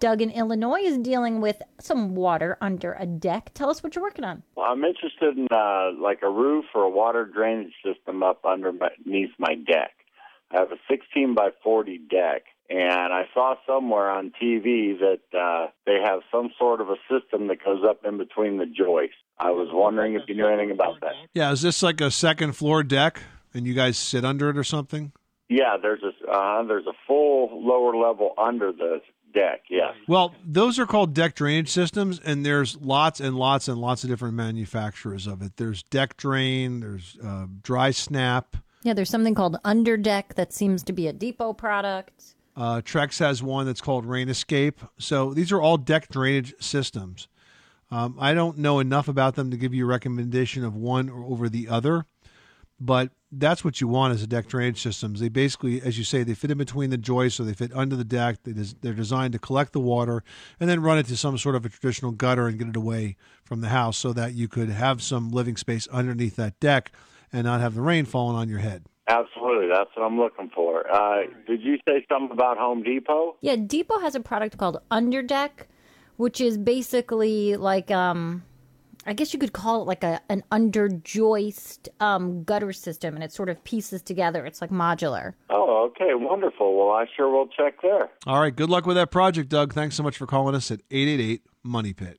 Doug in Illinois is dealing with some water under a deck. Tell us what you're working on. Well, I'm interested in like a roof or a water drainage system up underneath my deck. I have a 16 by 40 deck, and I saw somewhere on TV that they have some sort of a system that goes up in between the joists. I was wondering if you knew anything about that. Yeah, is this like a second floor deck, and you guys sit under it or something? Yeah, there's a full lower level under the deck, yes. Well, those are called deck drainage systems, and there's lots and lots and lots of different manufacturers of it. There's Deck Drain, there's Dry Snap. Yeah, there's something called Under Deck that seems to be a Depot product. Trex has one that's called Rain Escape. So these are all deck drainage systems. I don't know enough about them to give you a recommendation of one or over the other, but that's what you want as a deck drainage systems. They basically, as you say, they fit in between the joists, so they fit under the deck. They're designed to collect the water and then run it to some sort of a traditional gutter and get it away from the house so that you could have some living space underneath that deck and not have the rain falling on your head. Absolutely. That's what I'm looking for. Did you say something about Home Depot? Yeah, Depot has a product called Under Deck, which is basically like... I guess you could call it like an under-joist gutter system, and it sort of pieces together. It's like modular. Oh, okay. Wonderful. Well, I sure will check there. All right. Good luck with that project, Doug. Thanks so much for calling us at 888-MONEY-PIT.